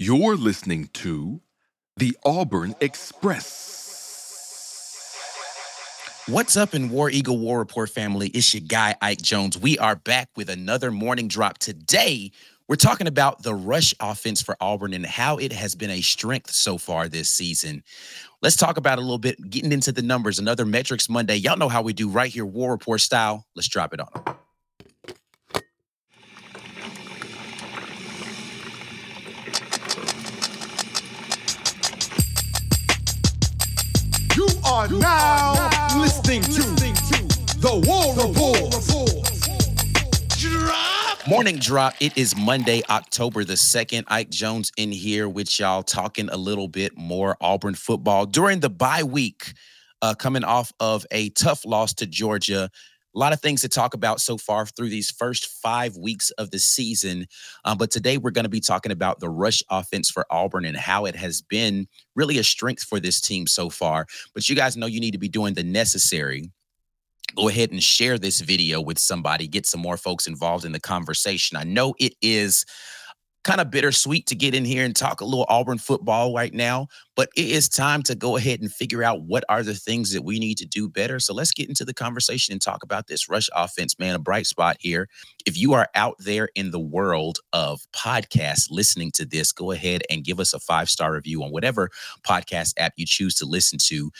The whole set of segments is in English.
You're listening to the Auburn Express. What's up in War Eagle, War Report family? It's your guy, Ike Jones. We are back with another morning drop. Today, we're talking about the rush offense for Auburn and how it has been a strength so far this season. Let's talk about a little bit, getting into the numbers, another Metrics Monday. Y'all know how we do right here, War Report style. Let's drop it on them. You are now listening to the War Report. Drop. Morning Drop. It is Monday, October the 2nd. Ike Jones in here with y'all talking a little bit more Auburn football during the bye week, coming off of a tough loss to Georgia. A lot of things to talk about so far through these first 5 weeks of the season. But today we're going to be talking about the rush offense for Auburn and how it has been really a strength for this team so far. But you guys know you need to be doing the necessary. Go ahead and share this video with somebody. Get some more folks involved in the conversation. I know it is kind of bittersweet to get in here and talk a little Auburn football right now, but it is time to go ahead and figure out what are the things that we need to do better. So let's get into the conversation and talk about this rush offense, man, a bright spot here. If you are out there in the world of podcasts listening to this, go ahead and give us a 5-star review on whatever podcast app you choose to listen to.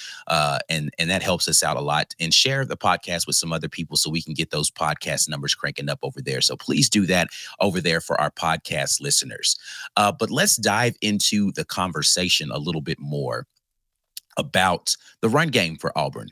And that helps us out a lot, and share the podcast with some other people so we can get those podcast numbers cranking up over there. So please do that over there for our podcast listeners. But let's dive into the conversation a little bit more about the run game for Auburn.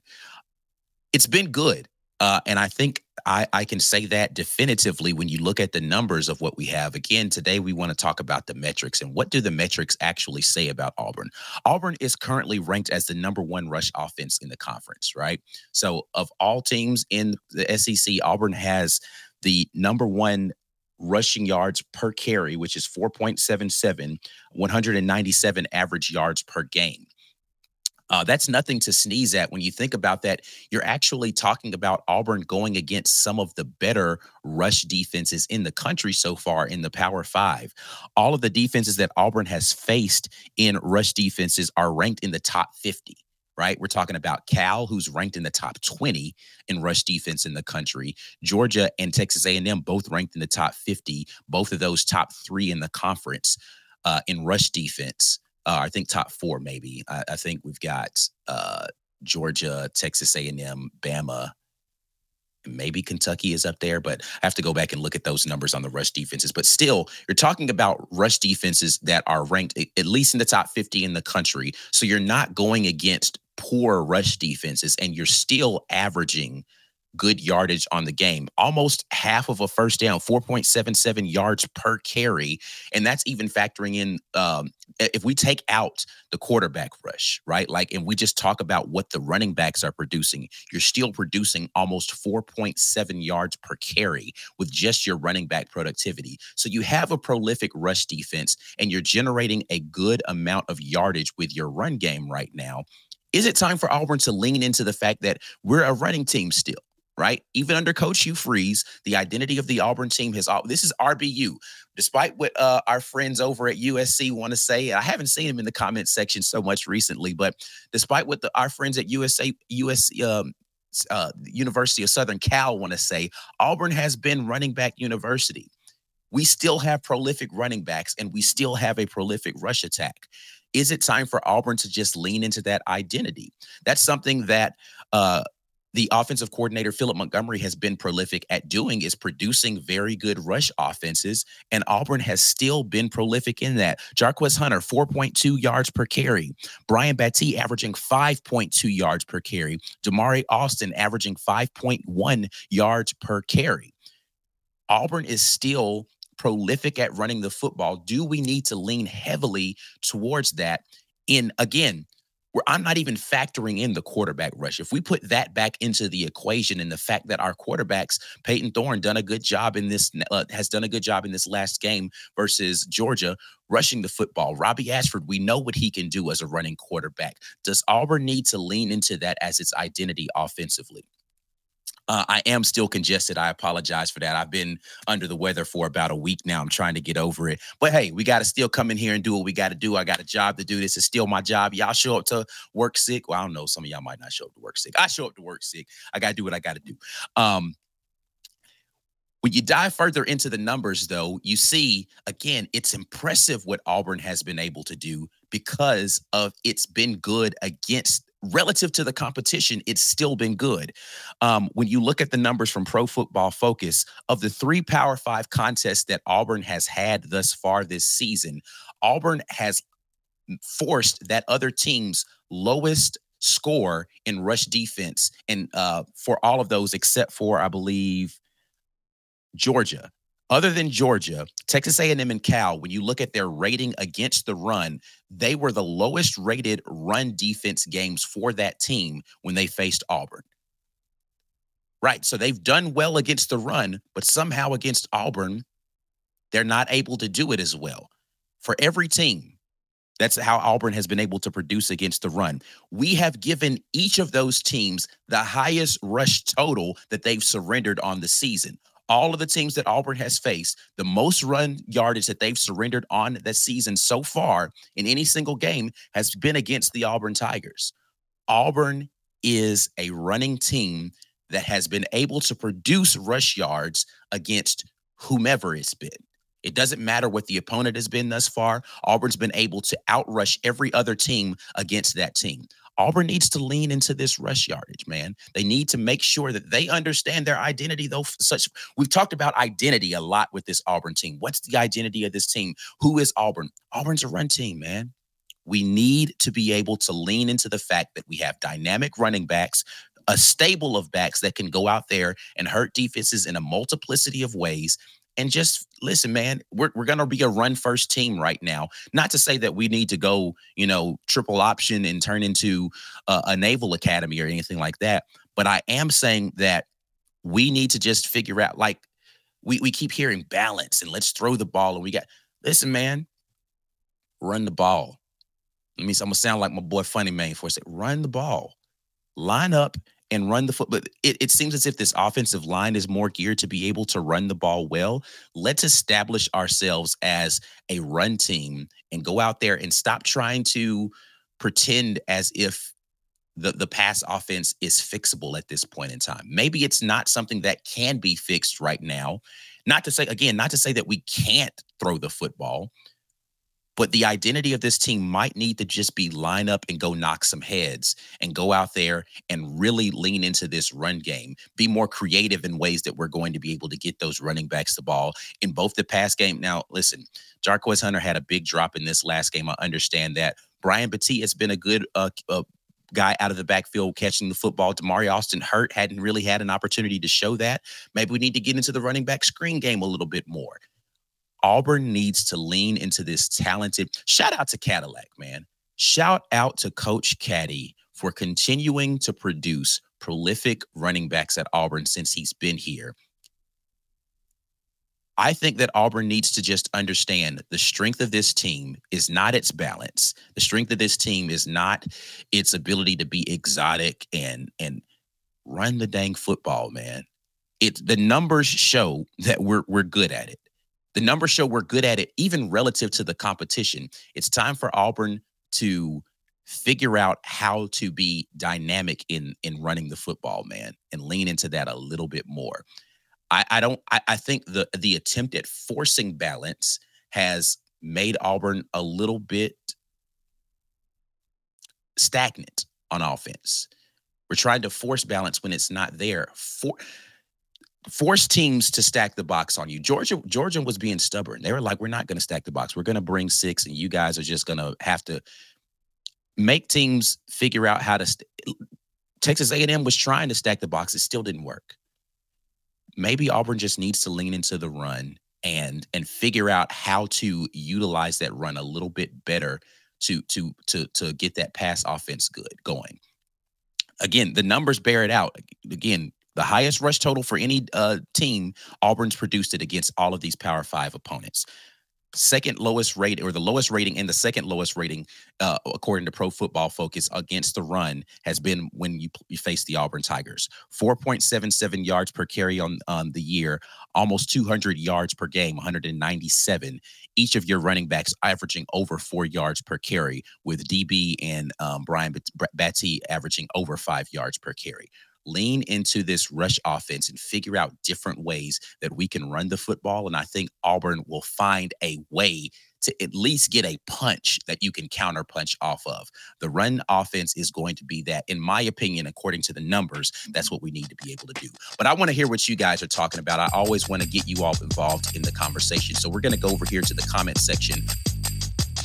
It's been good. And I think I can say that definitively when you look at the numbers of what we have. Again, today we want to talk about the metrics and what do the metrics actually say about Auburn. Auburn is currently ranked as the #1 rush offense in the conference, right? So of all teams in the SEC, Auburn has the #1 rushing yards per carry, which is 4.77, 197 average yards per game. That's nothing to sneeze at. When you think about that, you're actually talking about Auburn going against some of the better rush defenses in the country so far in the Power Five. All of the defenses that Auburn has faced in rush defenses are ranked in the top 50. Right? We're talking about Cal, who's ranked in the top 20 in rush defense in the country. Georgia and Texas A&M both ranked in the top 50, both of those top 3 in the conference in rush defense. I think top 4, maybe. I think we've got Georgia, Texas A&M, Bama, and maybe Kentucky is up there, but I have to go back and look at those numbers on the rush defenses. But still, you're talking about rush defenses that are ranked at least in the top 50 in the country. So you're not going against poor rush defenses, and you're still averaging good yardage on the game, almost half of a first down, 4.77 yards per carry. And that's even factoring in if we take out the quarterback rush, right? Like, and we just talk about what the running backs are producing, you're still producing almost 4.7 yards per carry with just your running back productivity. So you have a prolific rush defense, and you're generating a good amount of yardage with your run game right now. Is it time for Auburn to lean into the fact that we're a running team still, right? Even under Coach Hugh Freeze, the identity of the Auburn team has all. This is RBU. Despite what our friends over at USC want to say, I haven't seen him in the comment section so much recently, but despite what our friends at University of Southern Cal want to say, Auburn has been running back university. We still have prolific running backs, and we still have a prolific rush attack. Is it time for Auburn to just lean into that identity? That's something that the offensive coordinator, Philip Montgomery, has been prolific at doing, is producing very good rush offenses, and Auburn has still been prolific in that. Jarquez Hunter, 4.2 yards per carry. Brian Battie averaging 5.2 yards per carry. Damari Austin averaging 5.1 yards per carry. Auburn is still prolific at running the football. Do we need to lean heavily towards that? In, again, where I'm not even factoring in the quarterback rush. If we put that back into the equation and the fact that our quarterbacks, Peyton Thorne, has done a good job in this last game versus Georgia, rushing the football. Robbie Ashford, we know what he can do as a running quarterback. Does Auburn need to lean into that as its identity offensively? I am still congested. I apologize for that. I've been under the weather for about a week now. I'm trying to get over it. But, hey, we got to still come in here and do what we got to do. I got a job to do. This is still my job. Y'all show up to work sick. Well, I don't know. Some of y'all might not show up to work sick. I show up to work sick. I got to do what I got to do. When you dive further into the numbers, though, you see, again, it's impressive what Auburn has been able to do because of it's been good against relative to the competition, it's still been good. When you look at the numbers from Pro Football Focus, of the three Power Five contests that Auburn has had thus far this season, Auburn has forced that other team's lowest score in rush defense, and for all of those except for, I believe, Georgia. Other than Georgia, Texas A&M and Cal, when you look at their rating against the run, they were the lowest rated run defense games for that team when they faced Auburn. Right, so they've done well against the run, but somehow against Auburn, they're not able to do it as well. For every team, that's how Auburn has been able to produce against the run. We have given each of those teams the highest rush total that they've surrendered on the season. All of the teams that Auburn has faced, the most run yardage that they've surrendered on the season so far in any single game has been against the Auburn Tigers. Auburn is a running team that has been able to produce rush yards against whomever it's been. It doesn't matter what the opponent has been thus far. Auburn's been able to outrush every other team against that team. Auburn needs to lean into this rush yardage, man. They need to make sure that they understand their identity, though. We've talked about identity a lot with this Auburn team. What's the identity of this team? Who is Auburn? Auburn's a run team, man. We need to be able to lean into the fact that we have dynamic running backs, a stable of backs that can go out there and hurt defenses in a multiplicity of ways. And just listen, man, we're going to be a run first team right now. Not to say that we need to go, triple option and turn into a Naval Academy or anything like that. But I am saying that we need to just figure out, like, we keep hearing balance and let's throw the ball. And listen, man, run the ball. I mean, I'm going to sound like my boy Funny Man for a second. Run the ball. Line up and run the football. It seems as if this offensive line is more geared to be able to run the ball well. Let's establish ourselves as a run team and go out there and stop trying to pretend as if the pass offense is fixable at this point in time. Maybe it's not something that can be fixed right now. Not to say that we can't throw the football, but the identity of this team might need to just be line up and go knock some heads and go out there and really lean into this run game, be more creative in ways that we're going to be able to get those running backs the ball in both the pass game. Now, listen, Jarquez Hunter had a big drop in this last game. I understand that. Brian Battie has been a good guy out of the backfield catching the football. Damari Austin hurt, hadn't really had an opportunity to show that. Maybe we need to get into the running back screen game a little bit more. Auburn needs to lean into this talented. Shout out to Cadillac, man. Shout out to Coach Caddy for continuing to produce prolific running backs at Auburn since he's been here. I think that Auburn needs to just understand the strength of this team is not its balance. The strength of this team is not its ability to be exotic and run the dang football, man. The numbers show that we're good at it. The numbers show we're good at it, even relative to the competition. It's time for Auburn to figure out how to be dynamic in running the football, man, and lean into that a little bit more. I think the attempt at forcing balance has made Auburn a little bit stagnant on offense. We're trying to force balance when it's not there. Force teams to stack the box on you. Georgia was being stubborn. They were like, we're not going to stack the box. We're going to bring six, and you guys are just going to have to make teams figure out how to Texas A&M was trying to stack the box. It still didn't work. Maybe Auburn just needs to lean into the run and figure out how to utilize that run a little bit better to get that pass offense going. Again, the numbers bear it out. Again, the highest rush total for any team, Auburn's produced it against all of these Power Five opponents. Second lowest rate, or the lowest rating and the second lowest rating, according to Pro Football Focus, against the run has been when you face the Auburn Tigers. 4.77 yards per carry on the year, almost 200 yards per game, 197. Each of your running backs averaging over 4 yards per carry, with DB and Brian Battie averaging over 5 yards per carry. Lean into this rush offense and figure out different ways that we can run the football. And I think Auburn will find a way to at least get a punch that you can counterpunch off of. The run offense is going to be that, in my opinion, according to the numbers, that's what we need to be able to do. But I want to hear what you guys are talking about. I always want to get you all involved in the conversation. So we're going to go over here to the comment section.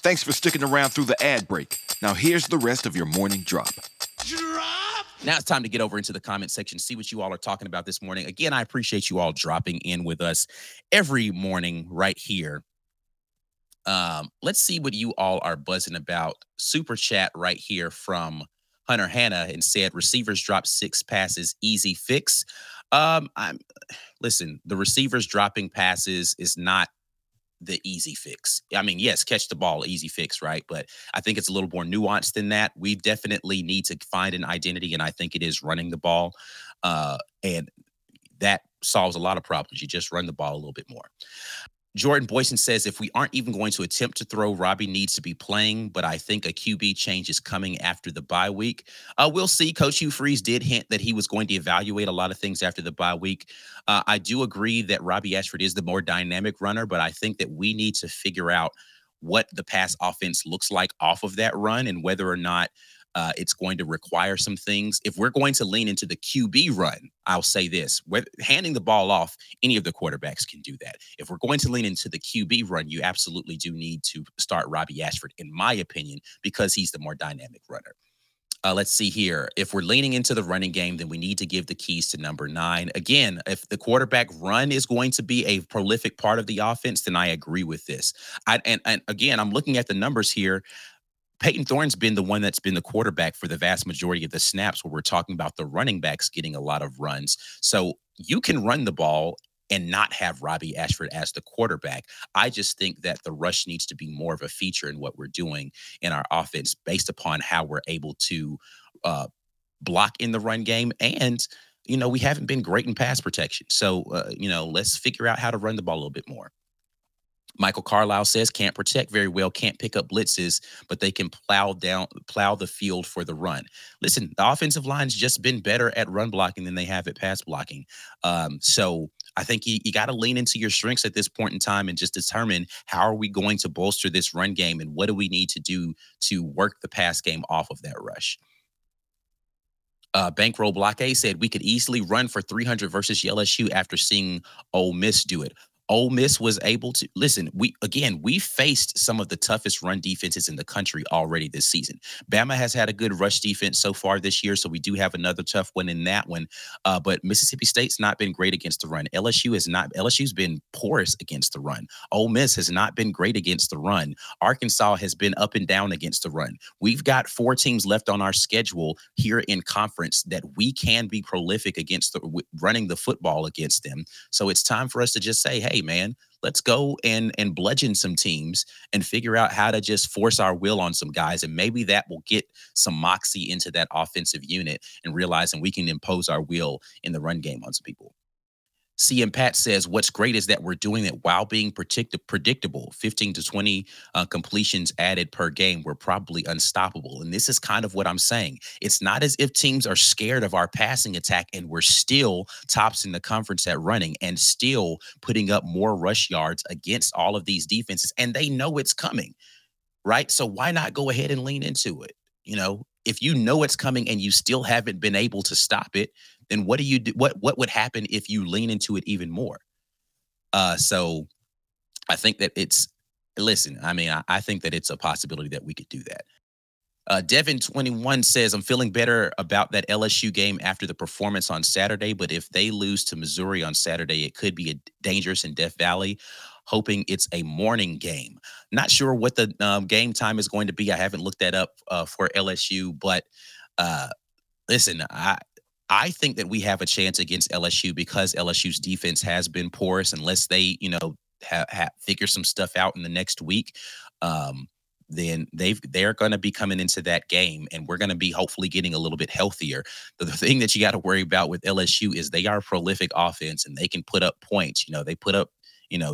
Thanks for sticking around through the ad break. Now here's the rest of your morning drop. Now it's time to get over into the comment section, see what you all are talking about this morning. Again, I appreciate you all dropping in with us every morning right here. Let's see what you all are buzzing about. Super chat right here from Hunter Hanna, and said receivers dropped 6 passes, easy fix. Listen, the receivers dropping passes is not the easy fix. I mean, yes, catch the ball, easy fix, right? But I think it's a little more nuanced than that. We definitely need to find an identity, and I think it is running the ball. And that solves a lot of problems. You just run the ball a little bit more. Jordan Boyson says, if we aren't even going to attempt to throw, Robbie needs to be playing, but I think a QB change is coming after the bye week. We'll see. Coach Hugh Freeze did hint that he was going to evaluate a lot of things after the bye week. I do agree that Robbie Ashford is the more dynamic runner, but I think that we need to figure out what the pass offense looks like off of that run, and whether or not it's going to require some things. If we're going to lean into the QB run, I'll say this, handing the ball off, any of the quarterbacks can do that. If we're going to lean into the QB run, you absolutely do need to start Robbie Ashford, in my opinion, because he's the more dynamic runner. Let's see here. If we're leaning into the running game, then we need to give the keys to number 9. Again, if the quarterback run is going to be a prolific part of the offense, then I agree with this. And again, I'm looking at the numbers here. Peyton Thorne's been the one that's been the quarterback for the vast majority of the snaps, where we're talking about the running backs getting a lot of runs. So you can run the ball and not have Robbie Ashford as the quarterback. I just think that the rush needs to be more of a feature in what we're doing in our offense, based upon how we're able to block in the run game. And, you know, we haven't been great in pass protection. So, let's figure out how to run the ball a little bit more. Michael Carlisle says, can't protect very well, can't pick up blitzes, but they can plow the field for the run. Listen, the offensive line's just been better at run blocking than they have at pass blocking. So I think you got to lean into your strengths at this point in time, and just determine how are we going to bolster this run game, and what do we need to do to work the pass game off of that rush. Bankroll Block A said, we could easily run for 300 versus LSU after seeing Ole Miss do it. Ole Miss was able to listen. We faced some of the toughest run defenses in the country already this season. Bama has had a good rush defense so far this year, so we do have another tough one in that one. But Mississippi State's not been great against the run. LSU's been porous against the run. Ole Miss has not been great against the run. Arkansas has been up and down against the run. We've got four teams left on our schedule here in conference that we can be prolific against running the football against them. So it's time for us to just say, hey, man, let's go and bludgeon some teams and figure out how to just force our will on some guys. And maybe that will get some moxie into that offensive unit and realizing we can impose our will in the run game on some people. CM Pat says, what's great is that we're doing it while being predictable. 15 to 20 completions added per game. We're probably unstoppable. And this is kind of what I'm saying. It's not as if teams are scared of our passing attack and we're still tops in the conference at running and still putting up more rush yards against all of these defenses. And they know it's coming, right? So why not go ahead and lean into it? You know, if you know it's coming and you still haven't been able to stop it, then what do you do? What would happen if you lean into it even more? So I think that I think that it's a possibility that we could do that. Devin21 says, I'm feeling better about that LSU game after the performance on Saturday, but if they lose to Missouri on Saturday, it could be dangerous in Death Valley. Hoping it's a morning game. Not sure what the game time is going to be. I haven't looked that up for LSU, but listen, I think that we have a chance against LSU because LSU's defense has been porous unless they, figure some stuff out in the next week. Then they're going to be coming into that game, and we're going to be hopefully getting a little bit healthier. The thing that you got to worry about with LSU is they are a prolific offense, and they can put up points. They put up,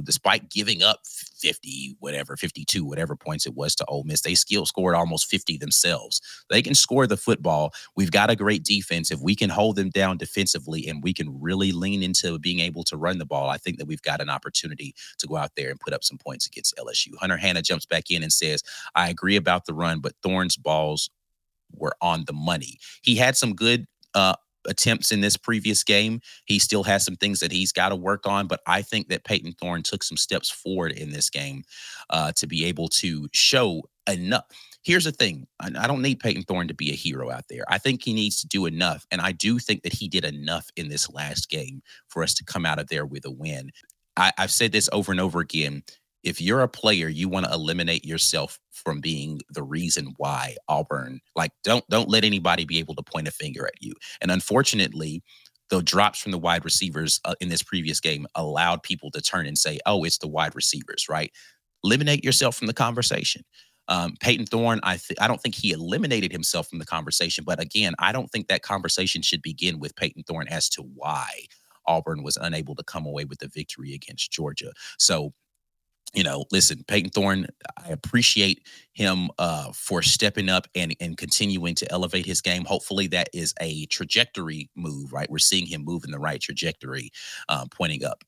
despite giving up 52, whatever points it was to Ole Miss, they still scored almost 50 themselves. They can score the football. We've got a great defense. If we can hold them down defensively and we can really lean into being able to run the ball, I think that we've got an opportunity to go out there and put up some points against LSU. Hunter Hanna jumps back in and says, I agree about the run, but Thorne's balls were on the money. He had some good attempts in this previous game. He still has some things that he's got to work on, but I think that Peyton Thorne took some steps forward in this game to be able to show enough. Here's the thing. I don't need Peyton Thorne to be a hero out there. I think he needs to do enough, and I do think that he did enough in this last game for us to come out of there with a win. I've said this over and over again. If you're a player, you want to eliminate yourself from being the reason why Auburn, don't let anybody be able to point a finger at you. And unfortunately, the drops from the wide receivers in this previous game allowed people to turn and say, oh, it's the wide receivers, right? Eliminate yourself from the conversation. Peyton Thorne, I don't think he eliminated himself from the conversation. But again, I don't think that conversation should begin with Peyton Thorne as to why Auburn was unable to come away with the victory against Georgia. So, listen, Peyton Thorne, I appreciate him for stepping up and continuing to elevate his game. Hopefully that is a trajectory move, right? We're seeing him move in the right trajectory, pointing up.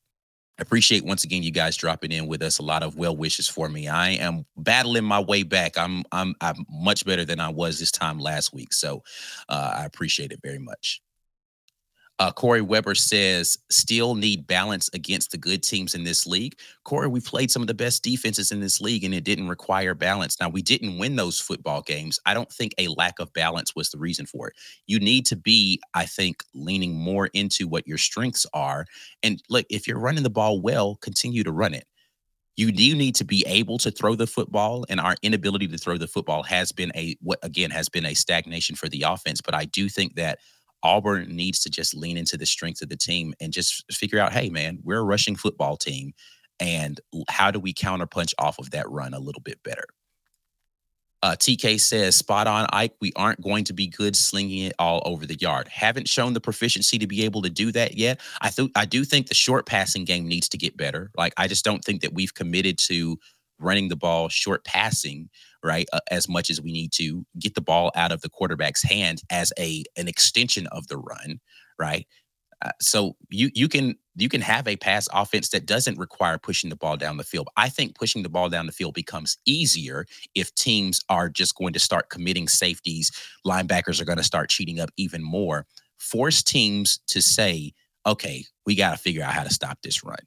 I appreciate, once again, you guys dropping in with us. A lot of well wishes for me. I am battling my way back. I'm much better than I was this time last week. So I appreciate it very much. Corey Weber says, still need balance against the good teams in this league. Corey, we played some of the best defenses in this league, and it didn't require balance. Now, we didn't win those football games. I don't think a lack of balance was the reason for it. You need to be, I think, leaning more into what your strengths are. And look, if you're running the ball well, continue to run it. You do need to be able to throw the football, and our inability to throw the football has been a stagnation for the offense. But I do think that Auburn needs to just lean into the strength of the team and just figure out, hey, man, we're a rushing football team, and how do we counterpunch off of that run a little bit better? TK says, spot on, Ike. We aren't going to be good slinging it all over the yard. Haven't shown the proficiency to be able to do that yet. I do think the short passing game needs to get better. I just don't think that we've committed to running the ball, short passing, right, as much as we need to get the ball out of the quarterback's hand as an extension of the run, right? So you can have a pass offense that doesn't require pushing the ball down the field. I think pushing the ball down the field becomes easier if teams are just going to start committing safeties. Linebackers are going to start cheating up even more. Force teams to say, okay, we got to figure out how to stop this run.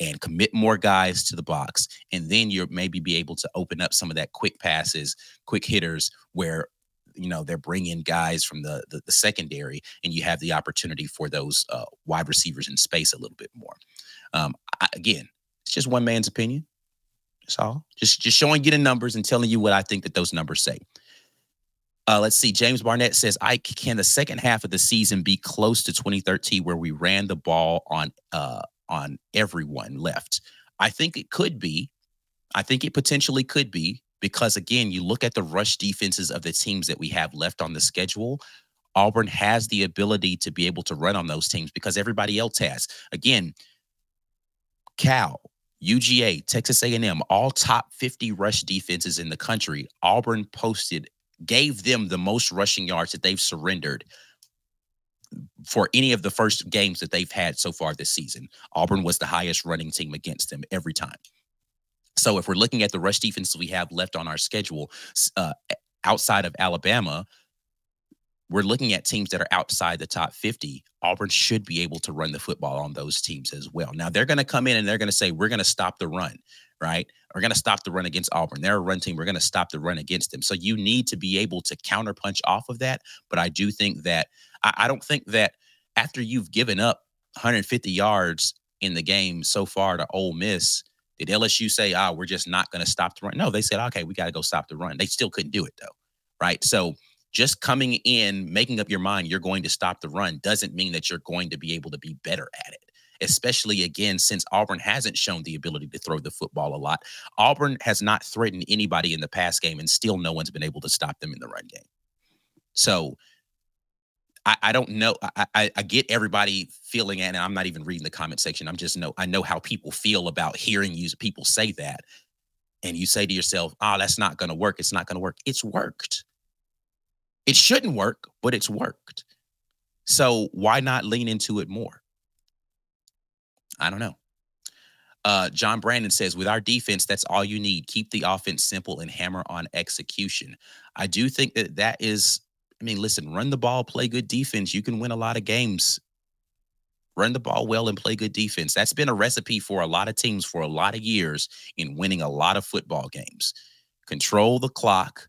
and commit more guys to the box. And then you'll maybe be able to open up some of that quick passes, quick hitters where, you know, they're bringing guys from the secondary, and you have the opportunity for those wide receivers in space a little bit more. Again, it's just one man's opinion. That's all. Just showing you the numbers and telling you what I think that those numbers say. Let's see. James Barnett says, Ike, can the second half of the season be close to 2013 where we ran the ball on everyone left? I think it could be. I think it potentially could be, because, again, you look at the rush defenses of the teams that we have left on the schedule. Auburn has the ability to be able to run on those teams because everybody else has. Again, Cal, UGA, Texas A&M, all top 50 rush defenses in the country. Auburn gave them the most rushing yards that they've surrendered for any of the first games that they've had so far this season. Auburn was the highest running team against them every time. So if we're looking at the rush defense we have left on our schedule, outside of Alabama, we're looking at teams that are outside the top 50. Auburn should be able to run the football on those teams as well. Now, they're going to come in and they're going to say, we're going to stop the run, right? We're going to stop the run against Auburn. They're a run team. We're going to stop the run against them. So you need to be able to counterpunch off of that. But I do think that I don't think that after you've given up 150 yards in the game so far to Ole Miss, did LSU say, we're just not going to stop the run? No, they said, okay, we got to go stop the run. They still couldn't do it, though, right? So just coming in, making up your mind you're going to stop the run doesn't mean that you're going to be able to be better at it, especially, again, since Auburn hasn't shown the ability to throw the football a lot. Auburn has not threatened anybody in the pass game, and still no one's been able to stop them in the run game. So I don't know. I get everybody feeling, and I'm not even reading the comment section. I know how people feel about hearing you people say that, and you say to yourself, that's not going to work. It's not going to work. It's worked. It shouldn't work, but it's worked. So why not lean into it more? I don't know. John Brandon says, with our defense, that's all you need. Keep the offense simple and hammer on execution. I do think that is, listen, run the ball, play good defense. You can win a lot of games. Run the ball well and play good defense. That's been a recipe for a lot of teams for a lot of years in winning a lot of football games. Control the clock.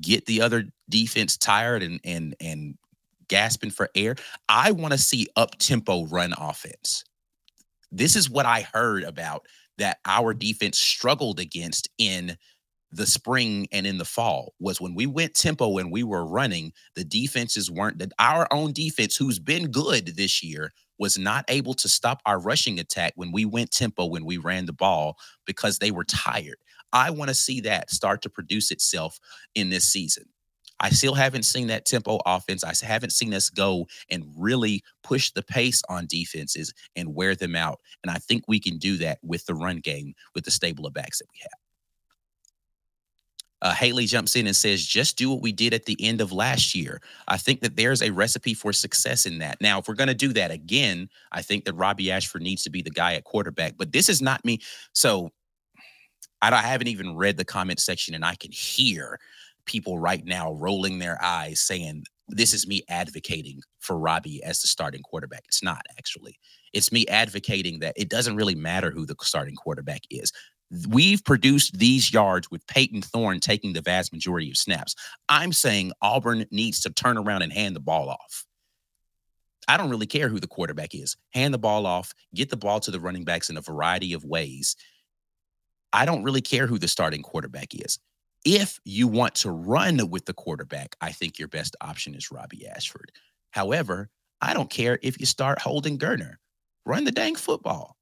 Get the other defense tired and gasping for air. I want to see up-tempo run offense. This is what I heard about that our defense struggled against in the spring and in the fall, was when we went tempo and we were running, the defenses our own defense, who's been good this year, was not able to stop our rushing attack when we went tempo, when we ran the ball, because they were tired. I want to see that start to produce itself in this season. I still haven't seen that tempo offense. I haven't seen us go and really push the pace on defenses and wear them out. And I think we can do that with the run game, with the stable of backs that we have. Haley jumps in and says, just do what we did at the end of last year. I think that there's a recipe for success in that. Now, if we're going to do that again, I think that Robbie Ashford needs to be the guy at quarterback. But this is not me. So I haven't even read the comment section, and I can hear people right now rolling their eyes saying, this is me advocating for Robbie as the starting quarterback. It's not, actually. It's me advocating that it doesn't really matter who the starting quarterback is. We've produced these yards with Peyton Thorne taking the vast majority of snaps. I'm saying Auburn needs to turn around and hand the ball off. I don't really care who the quarterback is. Hand the ball off, get the ball to the running backs in a variety of ways. I don't really care who the starting quarterback is. If you want to run with the quarterback, I think your best option is Robbie Ashford. However, I don't care if you start Holden Gurner. Run the dang football.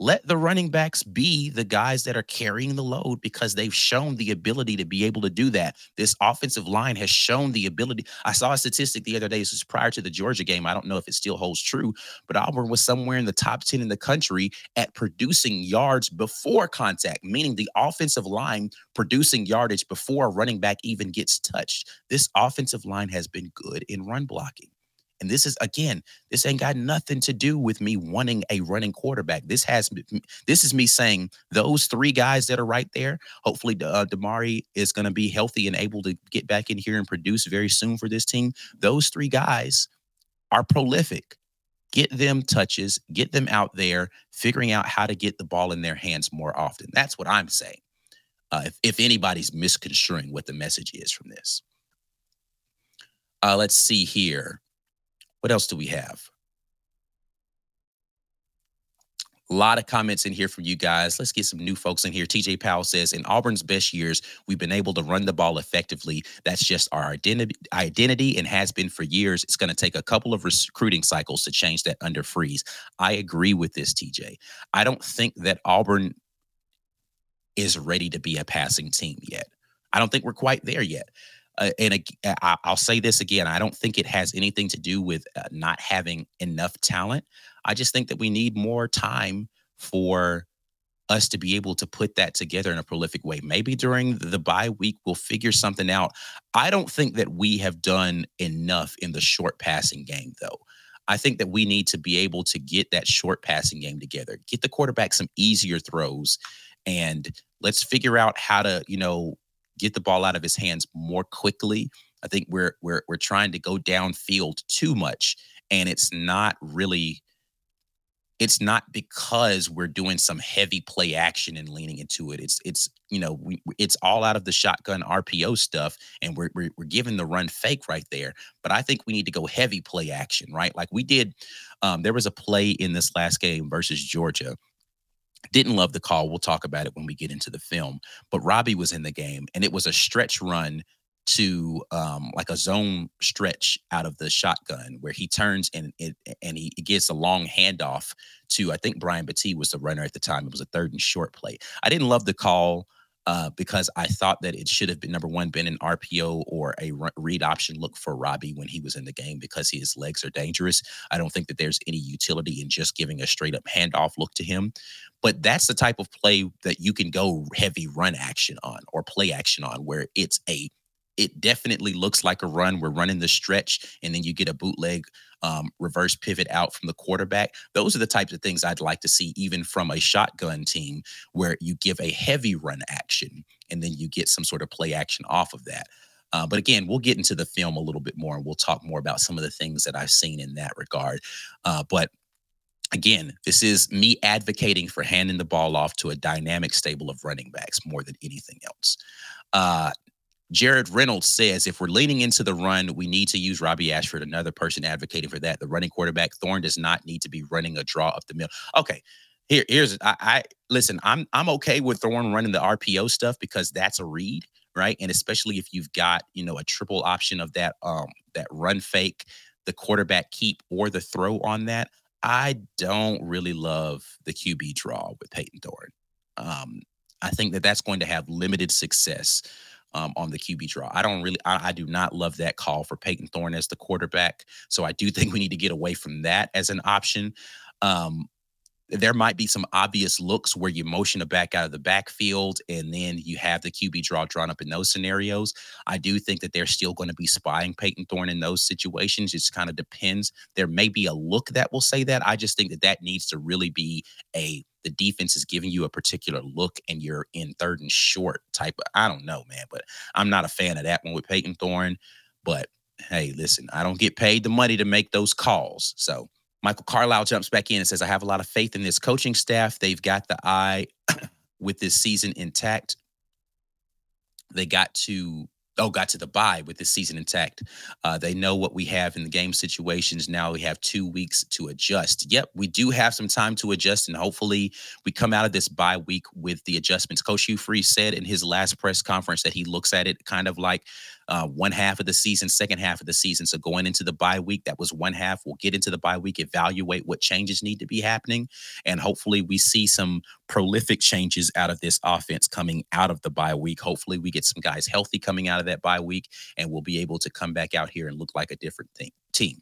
Let the running backs be the guys that are carrying the load, because they've shown the ability to be able to do that. This offensive line has shown the ability. I saw a statistic the other day. This was prior to the Georgia game. I don't know if it still holds true, but Auburn was somewhere in the top 10 in the country at producing yards before contact, meaning the offensive line producing yardage before a running back even gets touched. This offensive line has been good in run blocking. And this is, again, this ain't got nothing to do with me wanting a running quarterback. This is me saying those three guys that are right there. Hopefully, Damari is going to be healthy and able to get back in here and produce very soon for this team. Those three guys are prolific. get them touches, get them out there, figuring out how to get the ball in their hands more often. That's what I'm saying. If anybody's misconstruing what the message is from this. Let's see here. What else do we have? A lot of comments in here from you guys. Let's get some new folks in here. TJ Powell says, in Auburn's best years, we've been able to run the ball effectively. That's just our identity and has been for years. It's going to take a couple of recruiting cycles to change that under Freeze. I agree with this, TJ. I don't think that Auburn is ready to be a passing team yet. I don't think we're quite there yet. I'll say this again. I don't think it has anything to do with not having enough talent. I just think that we need more time for us to be able to put that together in a prolific way. Maybe during the bye week, we'll figure something out. I don't think that we have done enough in the short passing game, though. I think that we need to be able to get that short passing game together, get the quarterback some easier throws, and let's figure out how to, get the ball out of his hands more quickly. I think we're trying to go downfield too much, and it's not because we're doing some heavy play action and leaning into it. It's all out of the shotgun RPO stuff, and we're giving the run fake right there. But I think we need to go heavy play action, right? Like we did. There was a play in this last game versus Georgia. Didn't love the call. We'll talk about it when we get into the film. But Robbie was in the game, and it was a stretch run to like a zone stretch out of the shotgun where he turns and he gets a long handoff to, I think Brian Battie was the runner at the time. It was a 3rd and short play. I didn't love the call because I thought that it should have been, number one, been an RPO or a read option look for Robbie when he was in the game because his legs are dangerous. I don't think that there's any utility in just giving a straight up handoff look to him. But that's the type of play that you can go heavy run action on or play action on where it definitely looks like a run. We're running the stretch and then you get a bootleg reverse pivot out from the quarterback. Those are the types of things I'd like to see even from a shotgun team where you give a heavy run action and then you get some sort of play action off of that. But again, we'll get into the film a little bit more and we'll talk more about some of the things that I've seen in that regard. But again, this is me advocating for handing the ball off to a dynamic stable of running backs more than anything else. Jared Reynolds says, if we're leaning into the run, we need to use Robbie Ashford, another person advocating for that. The running quarterback, Thorne, does not need to be running a draw up the middle. Okay, I'm okay with Thorne running the RPO stuff because that's a read, right? And especially if you've got, a triple option of that, that run fake, the quarterback keep, or the throw on that. I don't really love the QB draw with Peyton Thorne. I think that that's going to have limited success on the QB draw. I do not love that call for Peyton Thorne as the quarterback. So I do think we need to get away from that as an option. There might be some obvious looks where you motion a back out of the backfield and then you have the QB draw drawn up in those scenarios. I do think that they're still going to be spying Peyton Thorne in those situations. It just kind of depends. There may be a look that will say that. I just think that that needs to really be the defense is giving you a particular look and you're in 3rd and short type of, I don't know, man, but I'm not a fan of that one with Peyton Thorne. But hey, listen, I don't get paid the money to make those calls. So Michael Carlisle jumps back in and says, I have a lot of faith in this coaching staff. They've got the eye with this season intact. They got to the bye with this season intact. They know what we have in the game situations. Now we have 2 weeks to adjust. Yep, we do have some time to adjust, and hopefully we come out of this bye week with the adjustments. Coach Hugh Freeze said in his last press conference that he looks at it kind of like one half of the season, second half of the season. So going into the bye week, that was one half. We'll get into the bye week, evaluate what changes need to be happening, and hopefully we see some prolific changes out of this offense coming out of the bye week. Hopefully we get some guys healthy coming out of that bye week, and we'll be able to come back out here and look like a different team.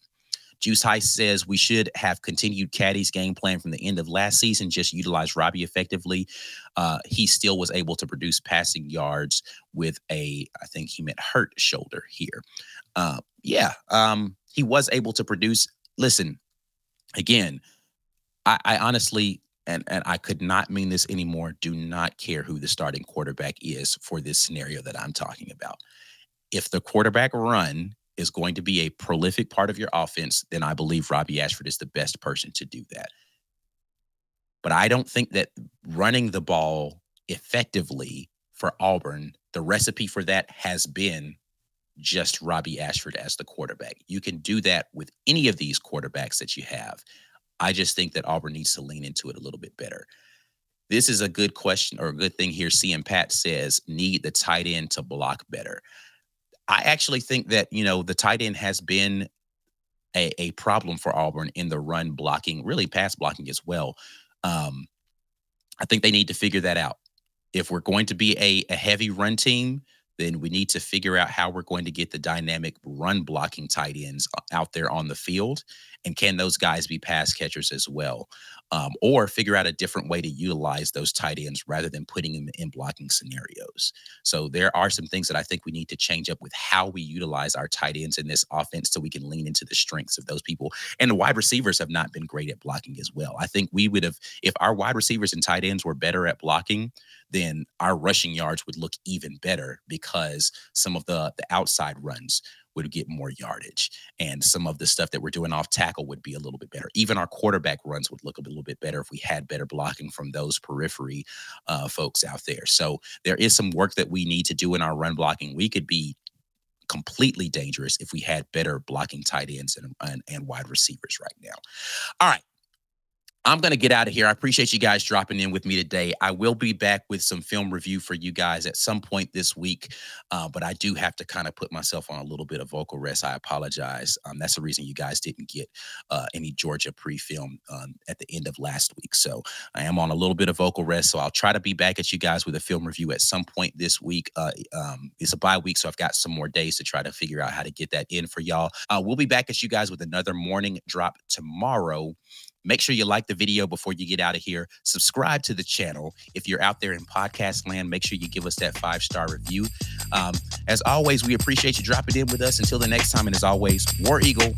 Juice Heist says we should have continued Caddy's game plan from the end of last season, just utilize Robbie effectively. He still was able to produce passing yards with I think he meant hurt shoulder here. He was able to produce. Listen, again, I honestly, and I could not mean this anymore, do not care who the starting quarterback is for this scenario that I'm talking about. If the quarterback run is going to be a prolific part of your offense, then I believe Robbie Ashford is the best person to do that. But I don't think that running the ball effectively for Auburn, the recipe for that has been just Robbie Ashford as the quarterback. You can do that with any of these quarterbacks that you have. I just think that Auburn needs to lean into it a little bit better. This is a good question or a good thing here. CM Pat says, need the tight end to block better. I actually think that, you know, the tight end has been a problem for Auburn in the run blocking, really pass blocking as well. I think they need to figure that out. If we're going to be a heavy run team, then we need to figure out how we're going to get the dynamic run blocking tight ends out there on the field. And can those guys be pass catchers as well? Or figure out a different way to utilize those tight ends rather than putting them in blocking scenarios. So there are some things that I think we need to change up with how we utilize our tight ends in this offense so we can lean into the strengths of those people. And the wide receivers have not been great at blocking as well. I think we would have, if our wide receivers and tight ends were better at blocking, then our rushing yards would look even better because some of the outside runs would get more yardage. And some of the stuff that we're doing off tackle would be a little bit better. Even our quarterback runs would look a little bit better if we had better blocking from those periphery folks out there. So there is some work that we need to do in our run blocking. We could be completely dangerous if we had better blocking tight ends and wide receivers right now. All right. I'm going to get out of here. I appreciate you guys dropping in with me today. I will be back with some film review for you guys at some point this week, but I do have to kind of put myself on a little bit of vocal rest. I apologize. That's the reason you guys didn't get any Georgia pre-film at the end of last week. So I am on a little bit of vocal rest, so I'll try to be back at you guys with a film review at some point this week. It's a bye week, so I've got some more days to try to figure out how to get that in for y'all. We'll be back at you guys with another morning drop tomorrow. Make sure you like the video before you get out of here. Subscribe to the channel. If you're out there in podcast land, make sure you give us that 5-star review. As always, we appreciate you dropping in with us. Until the next time, and as always, War Eagle.